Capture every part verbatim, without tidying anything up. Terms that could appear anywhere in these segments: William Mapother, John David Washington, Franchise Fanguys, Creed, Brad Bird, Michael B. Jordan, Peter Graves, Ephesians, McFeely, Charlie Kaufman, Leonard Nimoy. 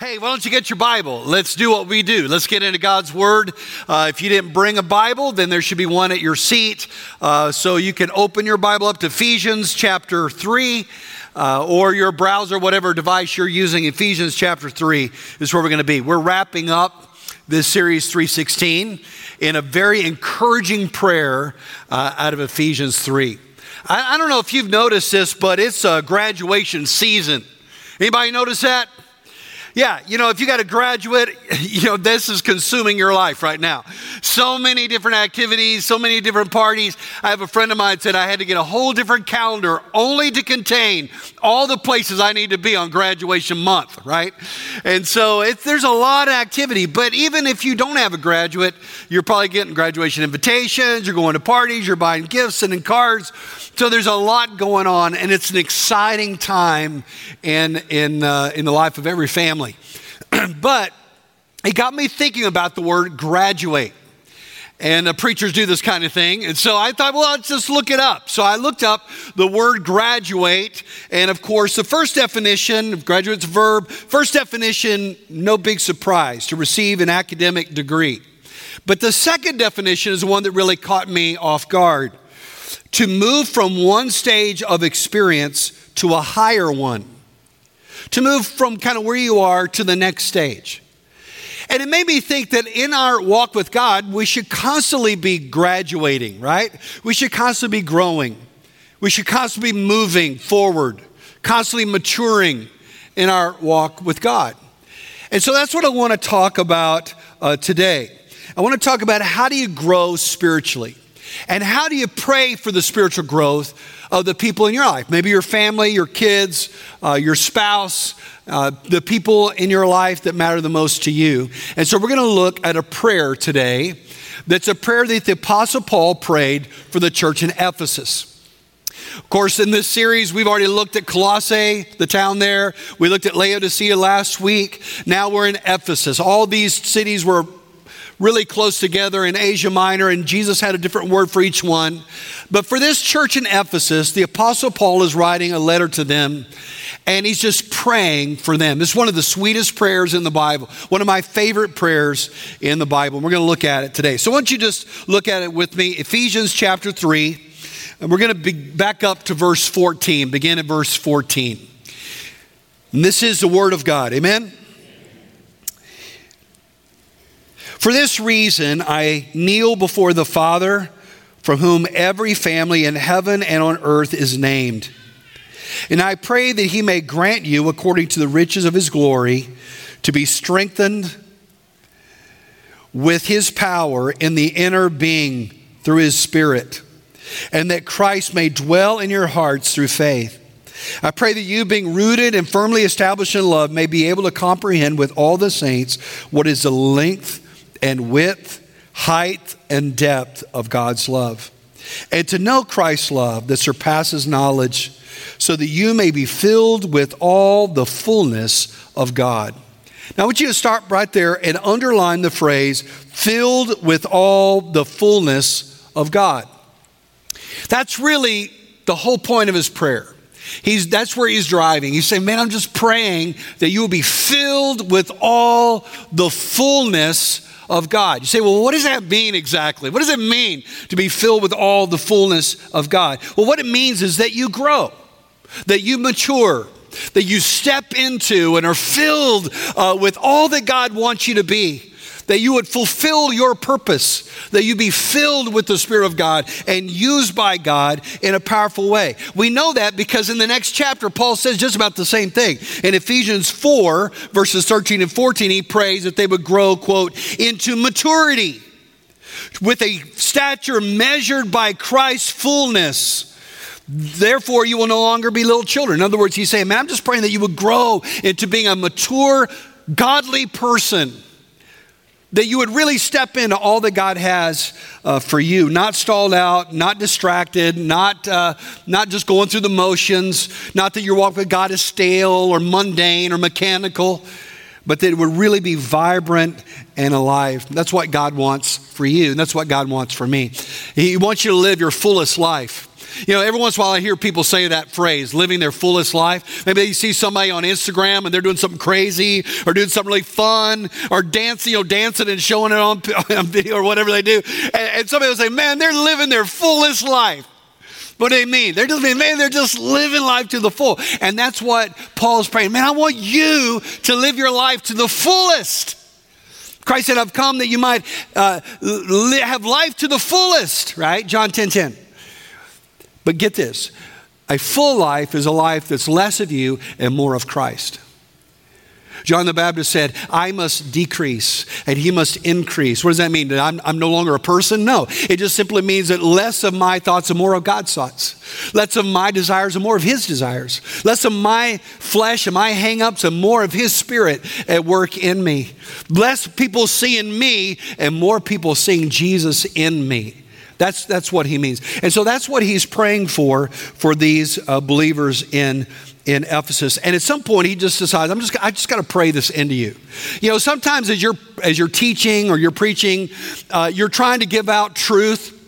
Hey, why don't you get your Bible? Let's do what we do. Let's get into God's Word. Uh, if you didn't bring a Bible, then there should be one at your seat. Uh, so you can open your Bible up to Ephesians chapter three uh, or your browser, whatever device you're using. Ephesians chapter three is where we're going to be. We're wrapping up this series three sixteen in a very encouraging prayer uh, out of Ephesians three. I, I don't know if you've noticed this, but it's a graduation season. Anybody notice that? Yeah, you know, if you got a graduate, you know, this is consuming your life right now. So many different activities, so many different parties. I have a friend of mine said I had to get a whole different calendar only to contain all the places I need to be on graduation month, right? And so it, there's a lot of activity. But even if you don't have a graduate, you're probably getting graduation invitations, you're going to parties, you're buying gifts, sending cards. So there's a lot going on, and it's an exciting time in, in, uh, in the life of every family. But it got me thinking about the word graduate. And uh, preachers do this kind of thing. And so I thought, well, let's just look it up. So I looked up the word graduate. And of course, the first definition, graduate's verb, first definition, no big surprise, to receive an academic degree. But the second definition is one that really caught me off guard. To move from one stage of experience to a higher one. To move from kind of where you are to the next stage. And it made me think that in our walk with God, we should constantly be graduating, right? We should constantly be growing. We should constantly be moving forward, constantly maturing in our walk with God. And so that's what I want to talk about uh, today. I want to talk about how do you grow spiritually? And how do you pray for the spiritual growth of the people in your life? Maybe your family, your kids, uh, your spouse, uh, the people in your life that matter the most to you. And so we're going to look at a prayer today that's a prayer that the Apostle Paul prayed for the church in Ephesus. Of course, in this series, we've already looked at Colossae, the town there. We looked at Laodicea last week. Now we're in Ephesus. All these cities were really close together in Asia Minor, and Jesus had a different word for each one. But for this church in Ephesus, the Apostle Paul is writing a letter to them, and he's just praying for them. It's one of the sweetest prayers in the Bible, one of my favorite prayers in the Bible. And we're going to look at it today. So why don't you just look at it with me, Ephesians chapter three, and we're going to be back up to verse fourteen, begin at verse fourteen. And this is the word of God, amen? For this reason, I kneel before the Father, from whom every family in heaven and on earth is named. And I pray that he may grant you, according to the riches of his glory, to be strengthened with his power in the inner being through his Spirit, and that Christ may dwell in your hearts through faith. I pray that you, being rooted and firmly established in love, may be able to comprehend with all the saints what is the length and width, height, and depth of God's love. And to know Christ's love that surpasses knowledge, so that you may be filled with all the fullness of God. Now I want you to start right there and underline the phrase, filled with all the fullness of God. That's really the whole point of his prayer. He's, that's where he's driving. He's saying, man, I'm just praying that you will be filled with all the fullness of God. Of God. You say, well, what does that mean exactly? What does it mean to be filled with all the fullness of God? Well, what it means is that you grow, that you mature, that you step into and are filled uh, with all that God wants you to be, that you would fulfill your purpose, that you be filled with the Spirit of God and used by God in a powerful way. We know that because in the next chapter, Paul says just about the same thing. In Ephesians four, verses thirteen and fourteen, he prays that they would grow, quote, into maturity with a stature measured by Christ's fullness. Therefore, you will no longer be little children. In other words, he's saying, man, I'm just praying that you would grow into being a mature, godly person. That you would really step into all that God has uh, for you, not stalled out, not distracted, not uh, not just going through the motions, not that your walk with God is stale or mundane or mechanical, but that it would really be vibrant and alive. That's what God wants for you, and that's what God wants for me. He wants you to live your fullest life. You know, every once in a while I hear people say that phrase, living their fullest life. Maybe you see somebody on Instagram and they're doing something crazy or doing something really fun or dancing, you know, dancing and showing it on, on video or whatever they do. And, and somebody will say, man, they're living their fullest life. What do they mean? They're just, man, they're just living life to the full. And that's what Paul's praying. Man, I want you to live your life to the fullest. Christ said, I've come that you might uh, li- have life to the fullest, right? John ten ten. But get this, a full life is a life that's less of you and more of Christ. John the Baptist said, I must decrease and he must increase. What does that mean? That I'm, I'm no longer a person? No, it just simply means that less of my thoughts and more of God's thoughts. Less of my desires and more of his desires. Less of my flesh and my hang-ups and more of his spirit at work in me. Less people seeing me and more people seeing Jesus in me. That's, that's what he means. And so that's what he's praying for, for these uh, believers in in Ephesus. And at some point he just decides, I'm just, I just got to pray this into you. You know, sometimes as you're, as you're teaching or you're preaching, uh, you're trying to give out truth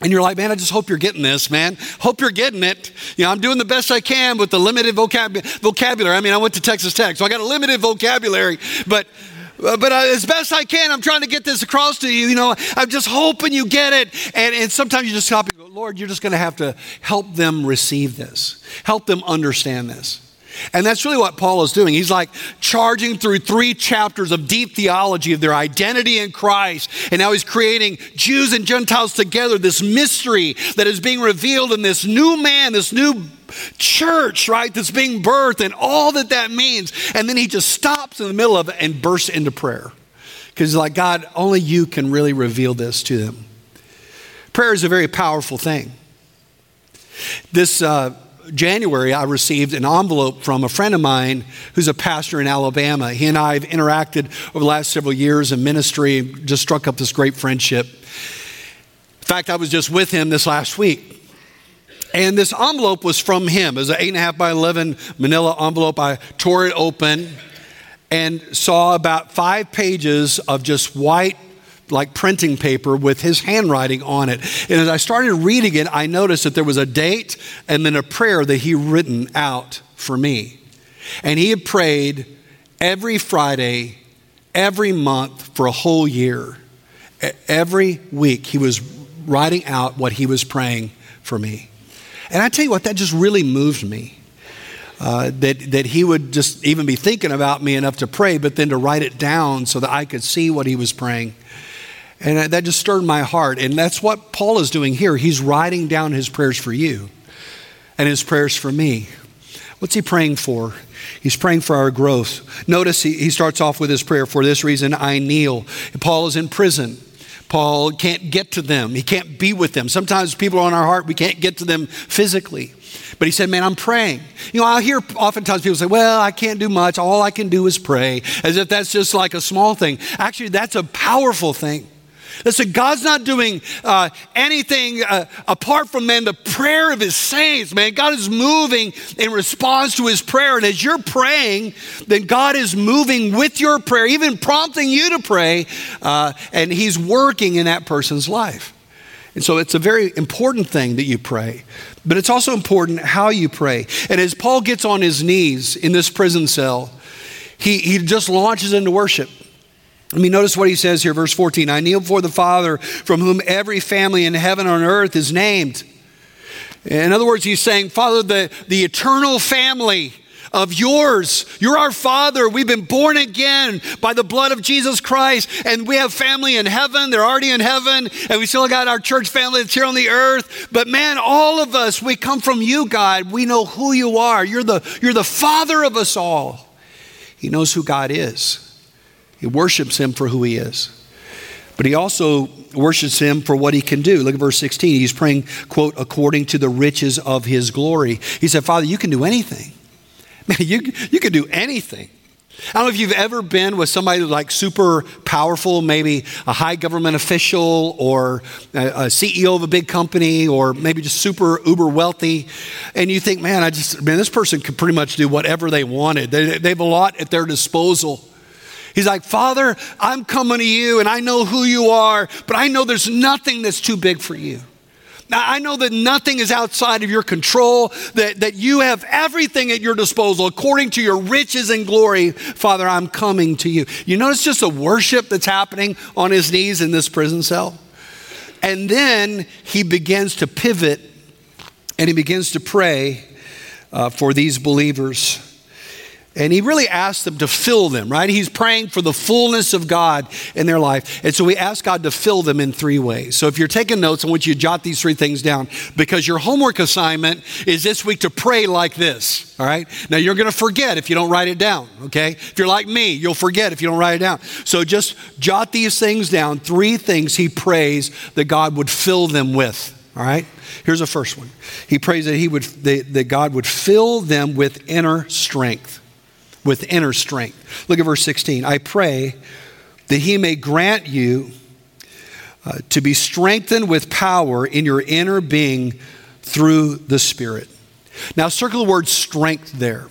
and you're like, man, I just hope you're getting this, man. Hope you're getting it. You know, I'm doing the best I can with the limited vocab- vocabulary. I mean, I went to Texas Tech, so I got a limited vocabulary, but But uh, as best I can, I'm trying to get this across to you. You know, I'm just hoping you get it. And, and sometimes you just stop and go, Lord, you're just going to have to help them receive this. Help them understand this. And that's really what Paul is doing. He's like charging through three chapters of deep theology of their identity in Christ. And now he's creating Jews and Gentiles together, this mystery that is being revealed in this new man, this new church, right, that's being birthed and all that that means. And then he just stops in the middle of it and bursts into prayer. Because he's like, God, only you can really reveal this to them. Prayer is a very powerful thing. This uh, January, I received an envelope from a friend of mine who's a pastor in Alabama. He and I have interacted over the last several years in ministry, just struck up this great friendship. In fact, I was just with him this last week. And this envelope was from him. It was an eight and a half by eleven manila envelope. I tore it open and saw about five pages of just white, like printing paper with his handwriting on it. And as I started reading it, I noticed that there was a date and then a prayer that he written out for me. And he had prayed every Friday, every month for a whole year. Every week he was writing out what he was praying for me. And I tell you what, that just really moved me. Uh, that, that he would just even be thinking about me enough to pray, but then to write it down so that I could see what he was praying. And that just stirred my heart. And that's what Paul is doing here. He's writing down his prayers for you and his prayers for me. What's he praying for? He's praying for our growth. Notice he, he starts off with his prayer, for this reason I kneel. Paul is in prison. Paul can't get to them. He can't be with them. Sometimes people are on our heart, we can't get to them physically. But he said, man, I'm praying. You know, I hear oftentimes people say, well, I can't do much. All I can do is pray. As if that's just like a small thing. Actually, that's a powerful thing. Listen, God's not doing uh, anything uh, apart from, man, the prayer of his saints, man. God is moving in response to his prayer. And as you're praying, then God is moving with your prayer, even prompting you to pray. Uh, and he's working in that person's life. And so it's a very important thing that you pray. But it's also important how you pray. And as Paul gets on his knees in this prison cell, he, he just launches into worship. I mean, notice what he says here, verse fourteen. I kneel before the Father, from whom every family in heaven and on earth is named. In other words, he's saying, Father, the, the eternal family of yours. You're our Father. We've been born again by the blood of Jesus Christ. And we have family in heaven. They're already in heaven. And we still got our church family that's here on the earth. But man, all of us, we come from you, God. We know who you are. You're the, you're the Father of us all. He knows who God is. He worships him for who he is. But he also worships him for what he can do. Look at verse sixteen. He's praying, quote, according to the riches of his glory. He said, Father, you can do anything. Man, you, you can do anything. I don't know if you've ever been with somebody like super powerful, maybe a high government official or a C E O of a big company or maybe just super uber wealthy. And you think, man, I just, man, this person could pretty much do whatever they wanted. They, they have a lot at their disposal. He's like, Father, I'm coming to you and I know who you are, but I know there's nothing that's too big for you. Now, I know that nothing is outside of your control, that, that you have everything at your disposal according to your riches and glory. Father, I'm coming to you. You notice just the worship that's happening on his knees in this prison cell? And then he begins to pivot and he begins to pray uh, for these believers. And he really asks them to fill them, right? He's praying for the fullness of God in their life. And so we ask God to fill them in three ways. So if you're taking notes, I want you to jot these three things down, because your homework assignment is this week to pray like this, all right? Now, you're going to forget if you don't write it down, okay? If you're like me, you'll forget if you don't write it down. So just jot these things down, three things he prays that God would fill them with, all right? Here's the first one. He prays that he would that God would fill them with inner strength. with inner strength. Look at verse sixteen. I pray that he may grant you uh, to be strengthened with power in your inner being through the Spirit. Now, circle the word strength there.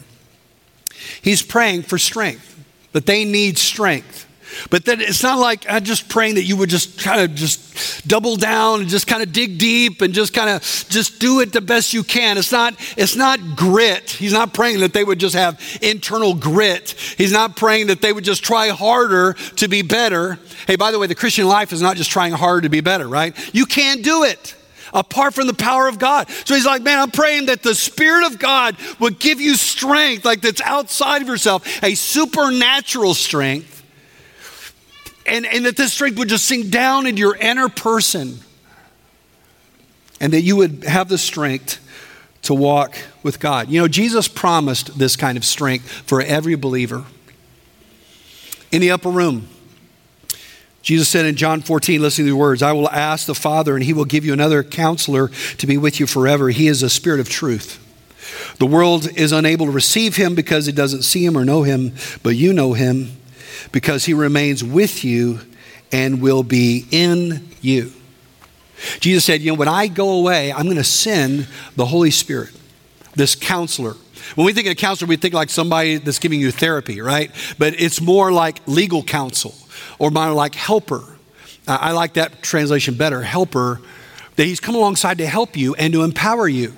He's praying for strength, but they need strength. But then it's not like I'm just praying that you would just kind of just double down and just kind of dig deep and just kind of just do it the best you can. It's not, it's not grit. He's not praying that they would just have internal grit. He's not praying that they would just try harder to be better. Hey, by the way, the Christian life is not just trying harder to be better, right? You can't do it apart from the power of God. So he's like, man, I'm praying that the Spirit of God would give you strength like that's outside of yourself, a supernatural strength. And, and that this strength would just sink down into your inner person, and that you would have the strength to walk with God. You know, Jesus promised this kind of strength for every believer. In the upper room, Jesus said in John fourteen, listen to the words, I will ask the Father and he will give you another counselor to be with you forever. He is the Spirit of truth. The world is unable to receive him because it doesn't see him or know him, but you know him, because he remains with you and will be in you. Jesus said, you know, when I go away, I'm going to send the Holy Spirit, this counselor. When we think of a counselor, we think like somebody that's giving you therapy, right? But it's more like legal counsel, or more like helper. I like that translation better, helper, that he's come alongside to help you and to empower you.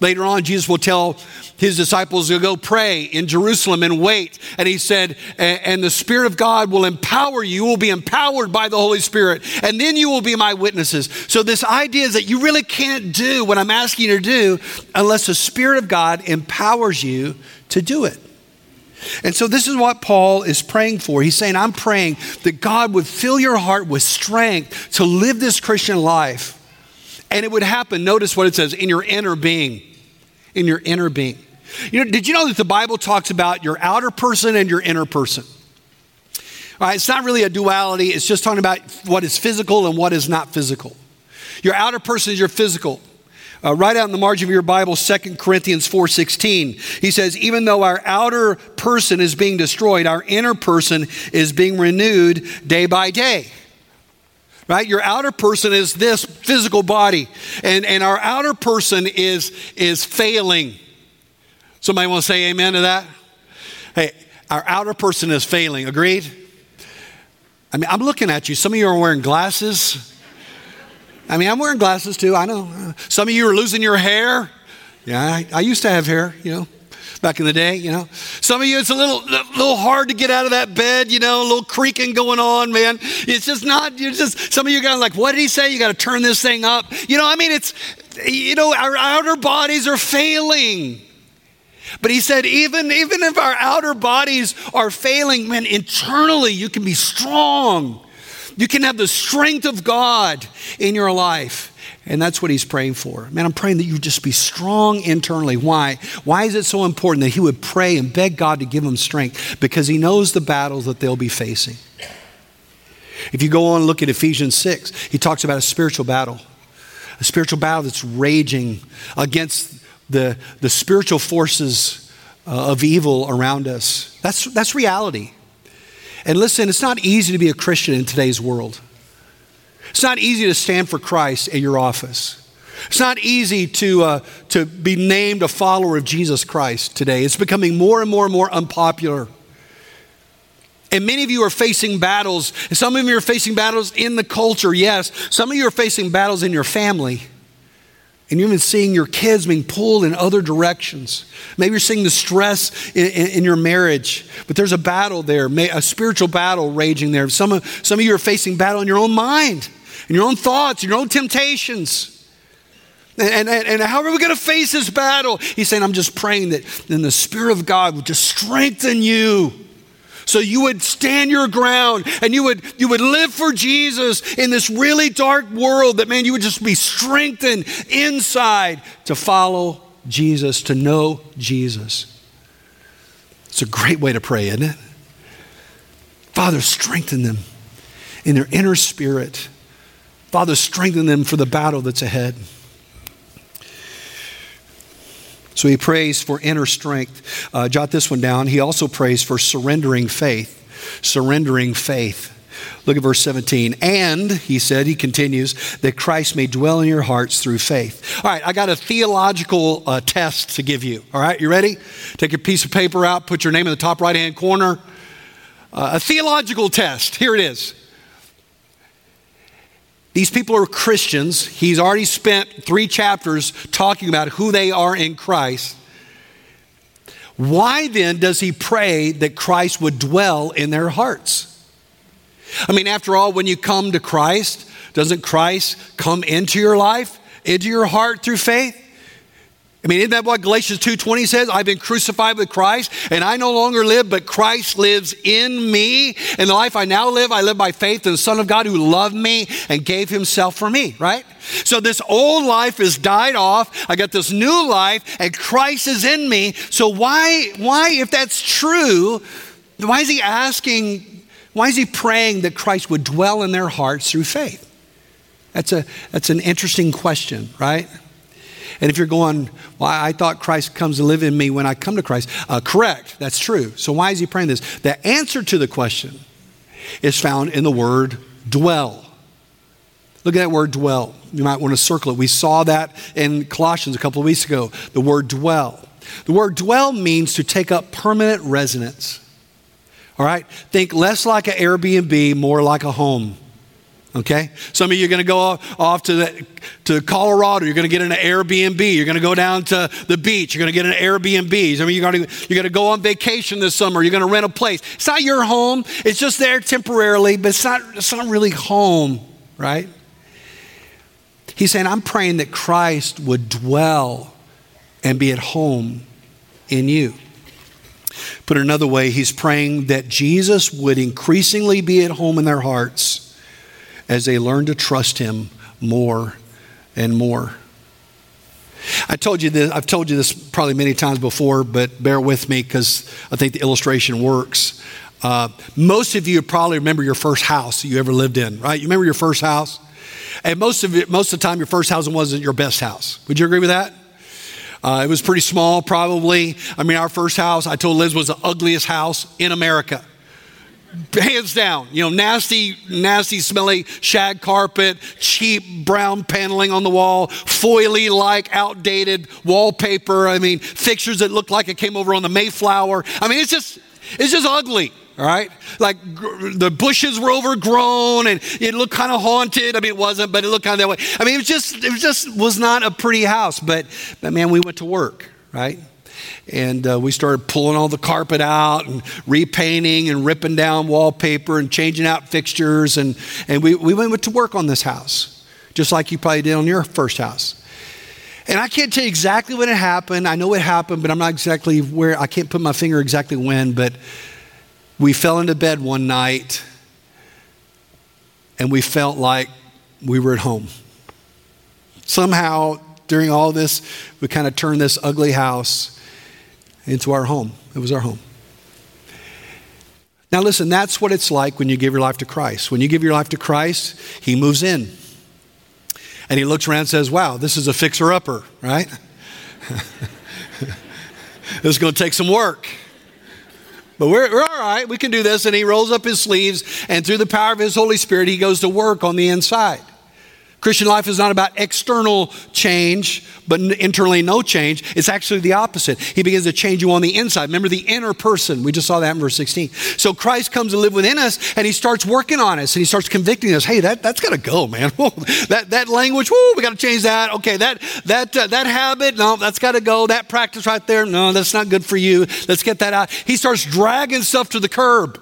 Later on, Jesus will tell his disciples to go pray in Jerusalem and wait. And he said, and the Spirit of God will empower you. You will be empowered by the Holy Spirit. And then you will be my witnesses. So this idea is that you really can't do what I'm asking you to do unless the Spirit of God empowers you to do it. And so this is what Paul is praying for. He's saying, I'm praying that God would fill your heart with strength to live this Christian life. And it would happen, notice what it says, in your inner being. In your inner being. You know, did you know that the Bible talks about your outer person and your inner person? All right, it's not really a duality. It's just talking about what is physical and what is not physical. Your outer person is your physical. Uh, right out in the margin of your Bible, Second Corinthians four sixteen, he says, even though our outer person is being destroyed, our inner person is being renewed day by day. Right? Your outer person is this physical body, and, and our outer person is, is failing. Somebody want to say amen to that? Hey, our outer person is failing. Agreed? I mean, I'm looking at you. Some of you are wearing glasses. I mean, I'm wearing glasses too. I know. Some of you are losing your hair. Yeah, I, I used to have hair, you know. Back in the day, you know, some of you, it's a little, little hard to get out of that bed, you know, a little creaking going on, man. It's just not, you're just, some of you guys are like, what did he say? You got to turn this thing up. You know, I mean, it's, you know, our outer bodies are failing. But he said, even, even if our outer bodies are failing, man, internally, you can be strong. You can have the strength of God in your life. And that's what he's praying for. Man, I'm praying that you just be strong internally. Why? Why is it so important that he would pray and beg God to give him strength? Because he knows the battles that they'll be facing. If you go on and look at Ephesians six, he talks about a spiritual battle. A spiritual battle that's raging against the, the spiritual forces uh, of evil around us. That's, that's reality. And listen, it's not easy to be a Christian in today's world. It's not easy to stand for Christ at your office. It's not easy to uh, to be named a follower of Jesus Christ today. It's becoming more and more and more unpopular. And many of you are facing battles. And some of you are facing battles in the culture, yes. Some of you are facing battles in your family. And you're even seeing your kids being pulled in other directions. Maybe you're seeing the stress in, in, in your marriage, but there's a battle there, a spiritual battle raging there. Some of, some of you are facing battle in your own mind, in your own thoughts, in your own temptations. And, and, and how are we going to face this battle? He's saying, I'm just praying that then the Spirit of God would just strengthen you so you would stand your ground and you would you would live for Jesus in this really dark world, that, man, you would just be strengthened inside to follow Jesus, to know Jesus. It's a great way to pray, isn't it? Father, strengthen them in their inner spirit. Father, strengthen them for the battle that's ahead. So he prays for inner strength. Uh, jot this one down. He also prays for surrendering faith. Surrendering faith. Look at verse seventeen. And, he said, he continues, that Christ may dwell in your hearts through faith. All right, I got a theological uh, test to give you. All right, you ready? Take your piece of paper out, put your name in the top right-hand corner. Uh, a theological test. Here it is. These people are Christians. He's already spent three chapters talking about who they are in Christ. Why then does he pray that Christ would dwell in their hearts? I mean, after all, when you come to Christ, doesn't Christ come into your life, into your heart through faith? I mean, isn't that what Galatians two twenty says? I've been crucified with Christ, and I no longer live, but Christ lives in me. And the life I now live, I live by faith in the Son of God who loved me and gave himself for me, right? So this old life has died off. I got this new life, and Christ is in me. So why, why, if that's true, why is he asking, why is he praying that Christ would dwell in their hearts through faith? That's a, that's an interesting question, right? And if you're going, well, I thought Christ comes to live in me when I come to Christ. Uh, correct, that's true. So why is he praying this? The answer to the question is found in the word dwell. Look at that word dwell. You might want to circle it. We saw that in Colossians a couple of weeks ago, the word dwell. The word dwell means to take up permanent residence. All right? Think less like an Airbnb, more like a home. Okay? Some of you are going to go off to the, to Colorado. You're going to get an Airbnb. You're going to go down to the beach. You're going to get an Airbnb. Some of you are going to, you're going to go on vacation this summer. You're going to rent a place. It's not your home. It's just there temporarily, but it's not, it's not really home, right? He's saying, I'm praying that Christ would dwell and be at home in you. Put it another way, he's praying that Jesus would increasingly be at home in their hearts as they learn to trust him more and more. I told you this, I've told you this probably many times before, but bear with me because I think the illustration works. Uh, most of you probably remember your first house you ever lived in, right? You remember your first house? And most of, it, most of the time your first house wasn't your best house. Would you agree with that? Uh, it was pretty small probably. I mean, our first house, I told Liz, was the ugliest house in America. Hands down, you know, nasty, nasty, smelly shag carpet, cheap brown paneling on the wall, foily-like outdated wallpaper. I mean, fixtures that looked like it came over on the Mayflower. I mean, it's just, it's just ugly. All right, like gr- the bushes were overgrown and it looked kind of haunted. I mean, it wasn't, but it looked kind of that way. I mean, it was just, it was just was not a pretty house. But, but man, we went to work, right? And uh, we started pulling all the carpet out and repainting and ripping down wallpaper and changing out fixtures. And, and we, we went to work on this house, just like you probably did on your first house. And I can't tell you exactly when it happened. I know it happened, but I'm not exactly where, I can't put my finger exactly when, but we fell into bed one night and we felt like we were at home. Somehow, during all this, we kind of turned this ugly house into our home. It was our home. Now listen, that's what it's like when you give your life to Christ. When you give your life to Christ, he moves in. And he looks around and says, wow, this is a fixer-upper, right? This is going to take some work. But we're, we're all right. We can do this. And he rolls up his sleeves, and through the power of his Holy Spirit, he goes to work on the inside. Christian life is not about external change, but internally no change. It's actually the opposite. He begins to change you on the inside. Remember the inner person. We just saw that in verse sixteen. So Christ comes to live within us, and he starts working on us, and he starts convicting us. Hey, that, that's got to go, man. that that language, woo, we got to change that. Okay, that, that, uh, that habit, no, that's got to go. That practice right there, no, that's not good for you. Let's get that out. He starts dragging stuff to the curb.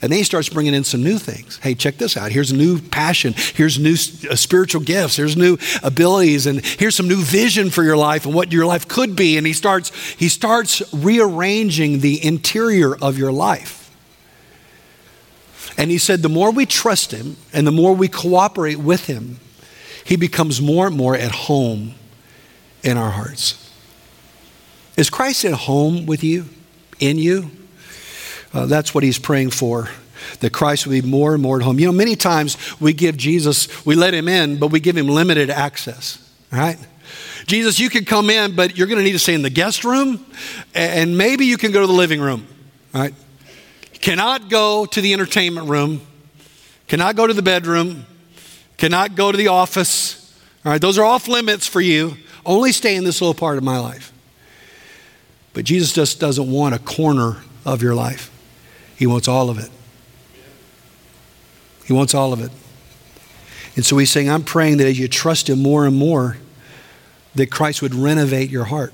And then he starts bringing in some new things. Hey, check this out. Here's a new passion. Here's new uh, spiritual gifts. Here's new abilities. And here's some new vision for your life and what your life could be. And he starts, he starts rearranging the interior of your life. And he said, the more we trust him and the more we cooperate with him, he becomes more and more at home in our hearts. Is Christ at home with you, in you? Uh, that's what he's praying for, that Christ will be more and more at home. You know, many times we give Jesus, we let him in, but we give him limited access, right? Jesus, you can come in, but you're going to need to stay in the guest room, and maybe you can go to the living room, right? Cannot go to the entertainment room, cannot go to the bedroom, cannot go to the office, all right? Those are off limits for you. Only stay in this little part of my life. But Jesus just doesn't want a corner of your life. He wants all of it. He wants all of it. And so he's saying, I'm praying that as you trust him more and more, that Christ would renovate your heart.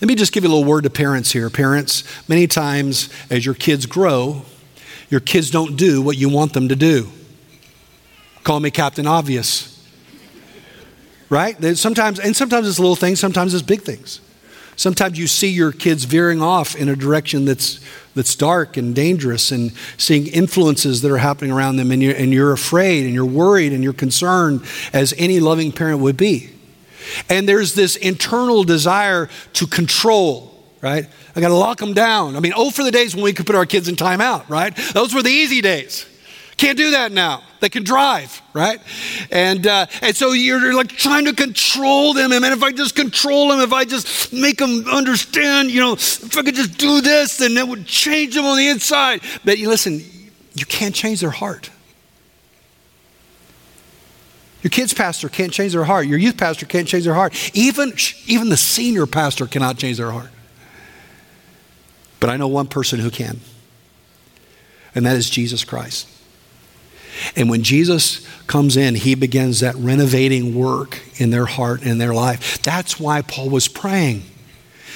Let me just give you a little word to parents here. Parents, many times as your kids grow, your kids don't do what you want them to do. Call me Captain Obvious. Right? Sometimes, and sometimes it's little things, sometimes it's big things. Sometimes you see your kids veering off in a direction that's that's dark and dangerous, and seeing influences that are happening around them, and you're, and you're afraid and you're worried and you're concerned, as any loving parent would be. And there's this internal desire to control, right? I got to lock them down. I mean, oh, for the days when we could put our kids in timeout, right? Those were the easy days. Can't do that now. They can drive, right? And uh, and so you're like trying to control them. And man, if I just control them, if I just make them understand, you know, if I could just do this, then that would change them on the inside. But you listen, you can't change their heart. Your kids' pastor can't change their heart. Your youth pastor can't change their heart. Even even the senior pastor cannot change their heart. But I know one person who can, and that is Jesus Christ. And when Jesus comes in, he begins that renovating work in their heart and their life. That's why Paul was praying.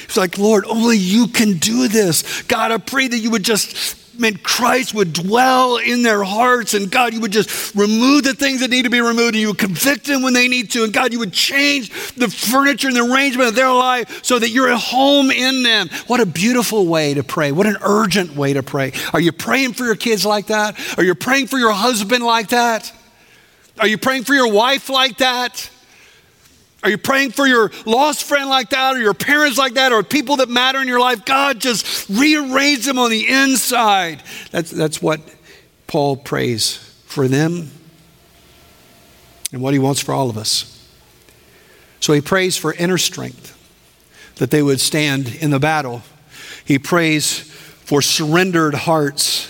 He's like, Lord, only you can do this. God, I pray that you would just, man, Christ would dwell in their hearts. And God, you would just remove the things that need to be removed. And you would convict them when they need to. And God, you would change the furniture and the arrangement of their life so that you're at home in them. What a beautiful way to pray. What an urgent way to pray. Are you praying for your kids like that? Are you praying for your husband like that? Are you praying for your wife like that? Are you praying for your lost friend like that, or your parents like that, or people that matter in your life? God, just rearrange them on the inside. That's, that's what Paul prays for them and what he wants for all of us. So he prays for inner strength, that they would stand in the battle. He prays for surrendered hearts,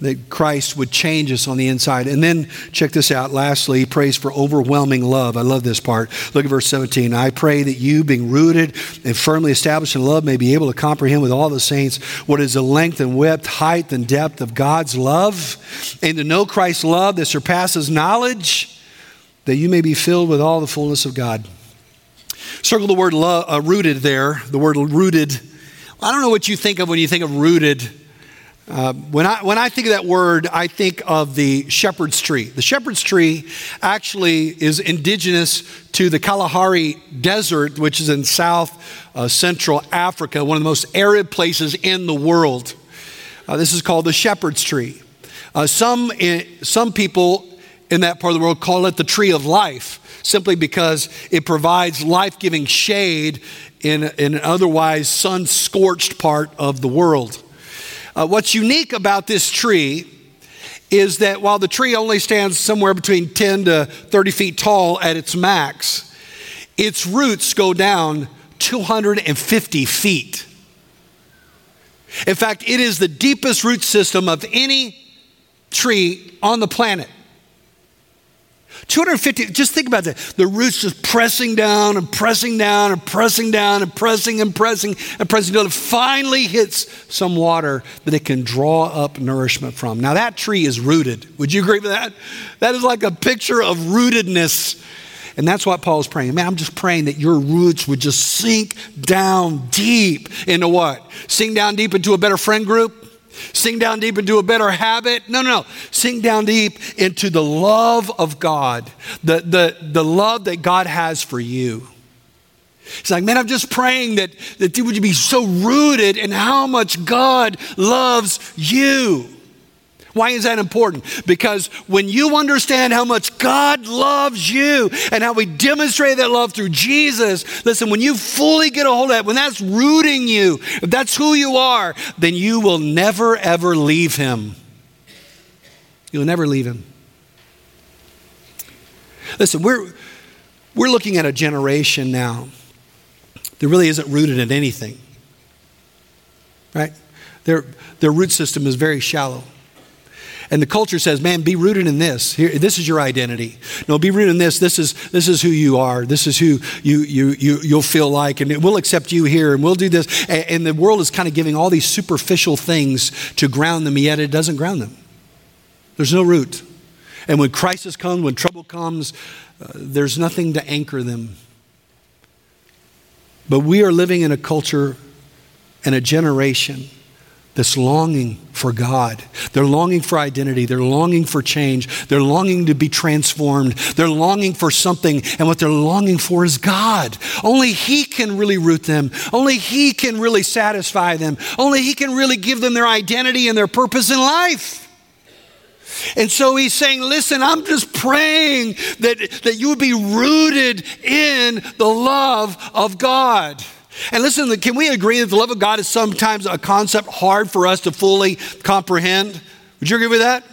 that Christ would change us on the inside. And then check this out. Lastly, he prays for overwhelming love. I love this part. Look at verse seventeen. I pray that you, being rooted and firmly established in love, may be able to comprehend with all the saints what is the length and width, height and depth of God's love, and to know Christ's love that surpasses knowledge, that you may be filled with all the fullness of God. Circle the word lo- uh, rooted there. The word rooted. I don't know what you think of when you think of rooted. Uh, when I when I think of that word, I think of the shepherd's tree. The shepherd's tree actually is indigenous to the Kalahari Desert, which is in South uh, Central Africa, one of the most arid places in the world. Uh, this is called the shepherd's tree. Uh, some in, some people in that part of the world call it the tree of life, simply because it provides life-giving shade in, in an otherwise sun-scorched part of the world. Uh, what's unique about this tree is that while the tree only stands somewhere between ten to thirty feet tall at its max, its roots go down two hundred fifty feet. In fact, it is the deepest root system of any tree on the planet. two hundred fifty, just think about that. The roots just pressing down and pressing down and pressing down and pressing and pressing and pressing until it finally hits some water that it can draw up nourishment from. Now that tree is rooted. Would you agree with that? That is like a picture of rootedness. And that's what Paul's praying. Man, I'm just praying that your roots would just sink down deep into what? Sink down deep into a better friend group? Sink down deep into a better habit? No, no, no. Sink down deep into the love of God, the, the, the love that God has for you. It's like, man, I'm just praying that, that you would be so rooted in how much God loves you. Why is that important? Because when you understand how much God loves you and how we demonstrate that love through Jesus, listen, when you fully get a hold of that, when that's rooting you, if that's who you are, then you will never, ever leave him. You'll never leave him. Listen, we're, we're looking at a generation now that really isn't rooted in anything, right? Their, their root system is very shallow. And the culture says, man, be rooted in this. Here, this is your identity. No, be rooted in this. This is this is who you are. This is who you, you, you, you'll feel like. And we'll accept you here and we'll do this. And, and the world is kind of giving all these superficial things to ground them, yet it doesn't ground them. There's no root. And when crisis comes, when trouble comes, uh, there's nothing to anchor them. But we are living in a culture and a generation that's longing for God. They're longing for identity. They're longing for change. They're longing to be transformed. They're longing for something. And what they're longing for is God. Only he can really root them. Only he can really satisfy them. Only he can really give them their identity and their purpose in life. And so he's saying, listen, I'm just praying that, that you would be rooted in the love of God. And listen, can we agree that the love of God is sometimes a concept hard for us to fully comprehend? Would you agree with that?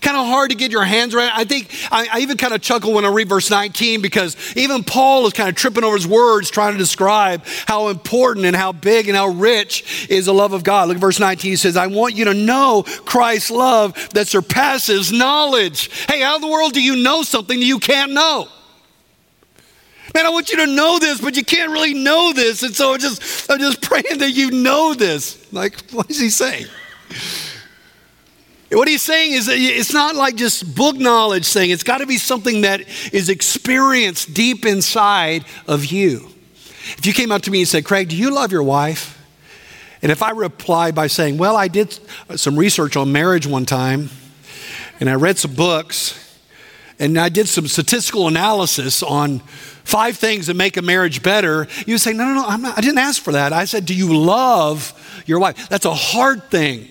Kind of hard to get your hands around. I think, I, I even kind of chuckle when I read verse nineteen, because even Paul is kind of tripping over his words trying to describe how important and how big and how rich is the love of God. Look at verse nineteen, he says, I want you to know Christ's love that surpasses knowledge. Hey, how in the world do you know something that you can't know? Man, I want you to know this, but you can't really know this. And so I'm just, I'm just praying that you know this. Like, what is he saying? What he's saying is that it's not like just book knowledge thing. It's got to be something that is experienced deep inside of you. If you came up to me and said, Craig, do you love your wife? And if I reply by saying, well, I did some research on marriage one time, and I read some books, and I did some statistical analysis on five things that make a marriage better, you say, no, no, no, I'm not, I didn't ask for that. I said, do you love your wife? That's a hard thing.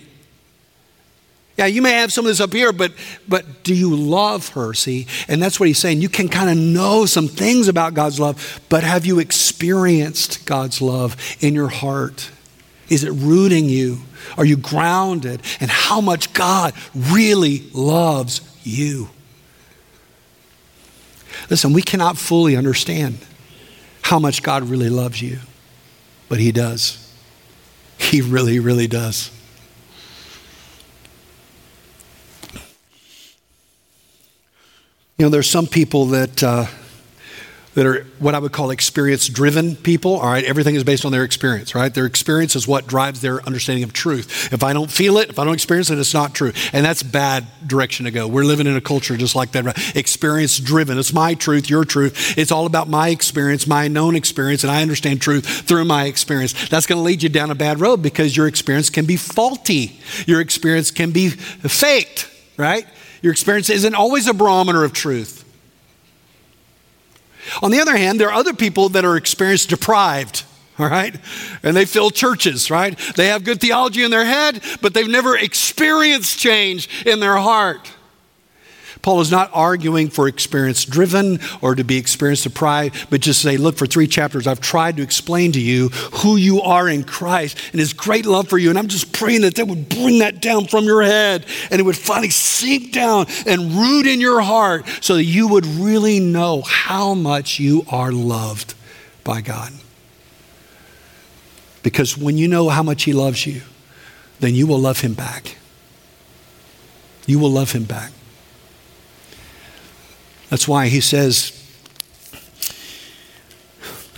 Yeah, you may have some of this up here, but but do you love her, see? And that's what he's saying. You can kind of know some things about God's love, but have you experienced God's love in your heart? Is it rooting you? Are you grounded? And how much God really loves you? Listen, we cannot fully understand how much God really loves you, but he does. He really, really does. You know, there's some people that uh, that are what I would call experience-driven people, all right? Everything is based on their experience, right? Their experience is what drives their understanding of truth. If I don't feel it, if I don't experience it, it's not true. And that's bad direction to go. We're living in a culture just like that, right? Experience-driven. It's my truth, your truth. It's all about my experience, my known experience, and I understand truth through my experience. That's going to lead you down a bad road because your experience can be faulty. Your experience can be faked, right? Your experience isn't always a barometer of truth. On the other hand, there are other people that are experience deprived, all right? And they fill churches, right? They have good theology in their head, but they've never experienced change in their heart. Paul is not arguing for experience driven or to be experience deprived, but just say, look, for three chapters, I've tried to explain to you who you are in Christ and his great love for you. And I'm just praying that that would bring that down from your head and it would finally sink down and root in your heart so that you would really know how much you are loved by God. Because when you know how much he loves you, then you will love him back. You will love him back. That's why he says,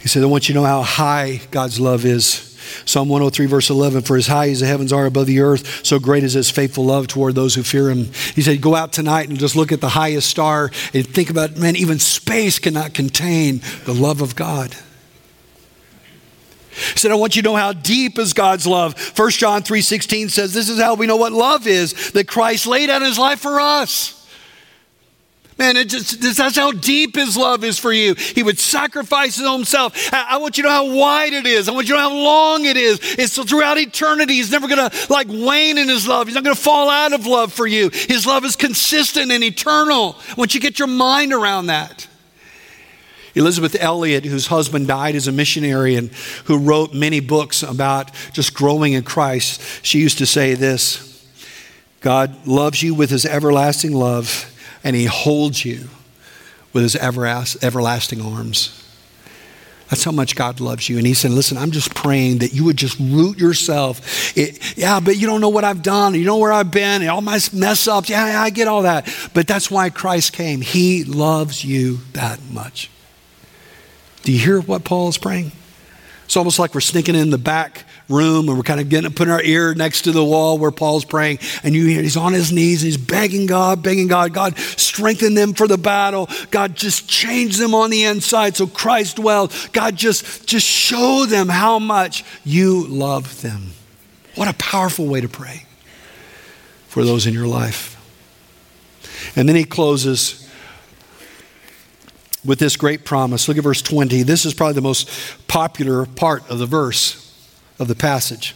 he said, I want you to know how high God's love is. Psalm one oh three, verse eleven, for as high as the heavens are above the earth, so great is his faithful love toward those who fear him. He said, go out tonight and just look at the highest star and think about, man, even space cannot contain the love of God. He said, I want you to know how deep is God's love. First John three sixteen says, this is how we know what love is, that Christ laid down his life for us. Man, it just, that's how deep his love is for you. He would sacrifice his own self. I, I want you to know how wide it is. I want you to know how long it is. It's throughout eternity. He's never going to like wane in his love. He's not going to fall out of love for you. His love is consistent and eternal. Once you get your mind around that. Elizabeth Elliot, whose husband died as a missionary and who wrote many books about just growing in Christ, she used to say this, God loves you with his everlasting love, and he holds you with his everlasting arms. That's how much God loves you. And he said, listen, I'm just praying that you would just root yourself. It, yeah, but you don't know what I've done. You don't know where I've been. And all my mess ups. Yeah, yeah, I get all that. But that's why Christ came. He loves you that much. Do you hear what Paul is praying? It's almost like we're sneaking in the back room and we're kind of getting putting our ear next to the wall where Paul's praying, and you hear he's on his knees and he's begging God, begging God, God strengthen them for the battle. God just change them on the inside so Christ dwells. God just, just show them how much you love them. What a powerful way to pray for those in your life. And then he closes with this great promise. Look at verse twenty. This is probably the most popular part of the verse, of the passage.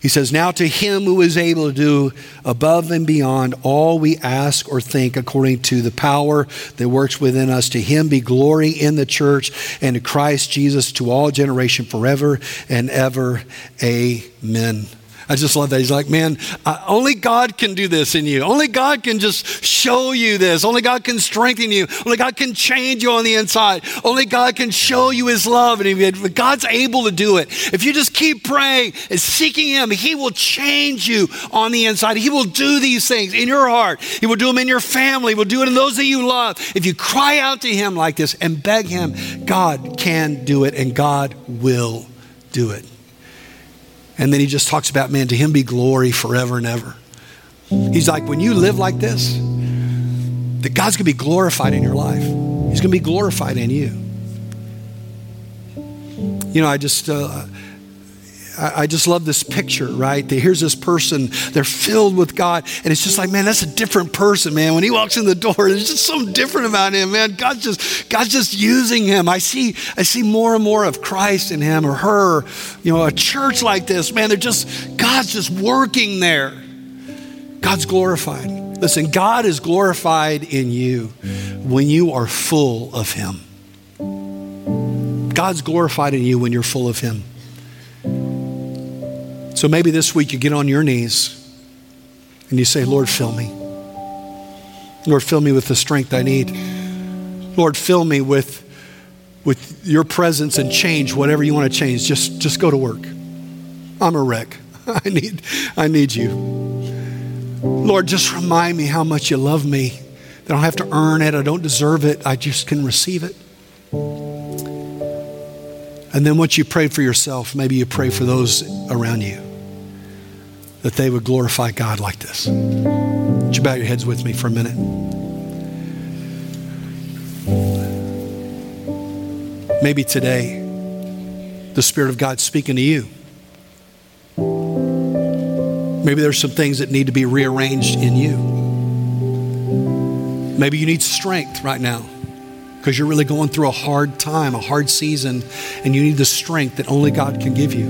He says, now to him who is able to do above and beyond all we ask or think according to the power that works within us, to him be glory in the church and to Christ Jesus to all generation forever and ever. Amen. I just love that. He's like, man, I, only God can do this in you. Only God can just show you this. Only God can strengthen you. Only God can change you on the inside. Only God can show you his love. And if God's able to do it, if you just keep praying and seeking him, he will change you on the inside. He will do these things in your heart. He will do them in your family. He will do it in those that you love. If you cry out to him like this and beg him, God can do it and God will do it. And then he just talks about, man, to him be glory forever and ever. He's like, when you live like this, that God's going to be glorified in your life. He's going to be glorified in you. You know, I just, uh, I, I just love this picture, right? That here's this person, they're filled with God. And it's just like, man, that's a different person, man. When he walks in the door, there's just something different about him, man. God's just, God's just using him. I see, I see more and more of Christ in him or her. You know, a church like this, man, they're just, God's just working there. God's glorified. Listen, God is glorified in you when you are full of him. God's glorified in you when you're full of him. So maybe this week you get on your knees and you say, Lord, fill me. Lord, fill me with the strength I need. Lord, fill me with, with your presence and change whatever you want to change. Just, just go to work. I'm a wreck. I need, I need you. Lord, just remind me how much you love me. I don't have to earn it. I don't deserve it. I just can receive it. And then once you pray for yourself, maybe you pray for those around you, that they would glorify God like this. Would you bow your heads with me for a minute? Maybe today, the Spirit of God's speaking to you. Maybe there's some things that need to be rearranged in you. Maybe you need strength right now, because you're really going through a hard time, a hard season, and you need the strength that only God can give you.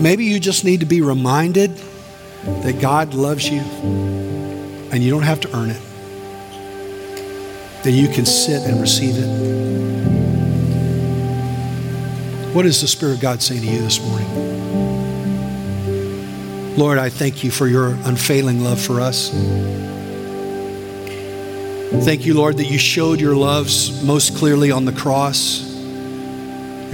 Maybe you just need to be reminded that God loves you and you don't have to earn it, that you can sit and receive it. What is the Spirit of God saying to you this morning? Lord, I thank you for your unfailing love for us. Thank you, Lord, that you showed your loves most clearly on the cross.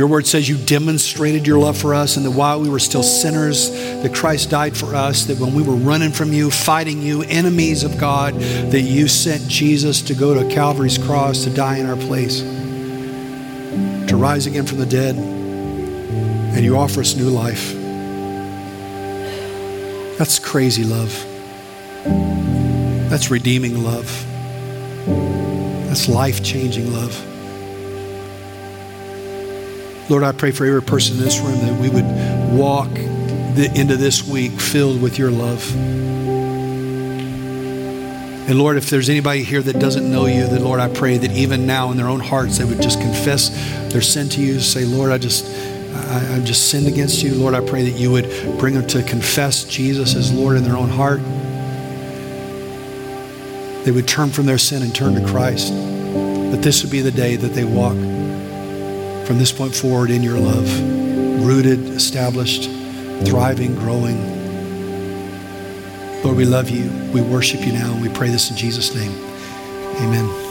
Your word says you demonstrated your love for us, and that while we were still sinners, that Christ died for us, that when we were running from you, fighting you, enemies of God, that you sent Jesus to go to Calvary's cross to die in our place, to rise again from the dead, and you offer us new life. That's crazy love. That's redeeming love. That's life-changing love. Lord, I pray for every person in this room that we would walk the, into this week filled with your love. And Lord, if there's anybody here that doesn't know you, then Lord, I pray that even now in their own hearts, they would just confess their sin to you. Say, Lord, I just, I, I just sinned against you. Lord, I pray that you would bring them to confess Jesus as Lord in their own heart. They would turn from their sin and turn to Christ. That this would be the day that they walk from this point forward in your love, rooted, established, thriving, growing. Lord, we love you. We worship you now, and we pray this in Jesus' name. Amen.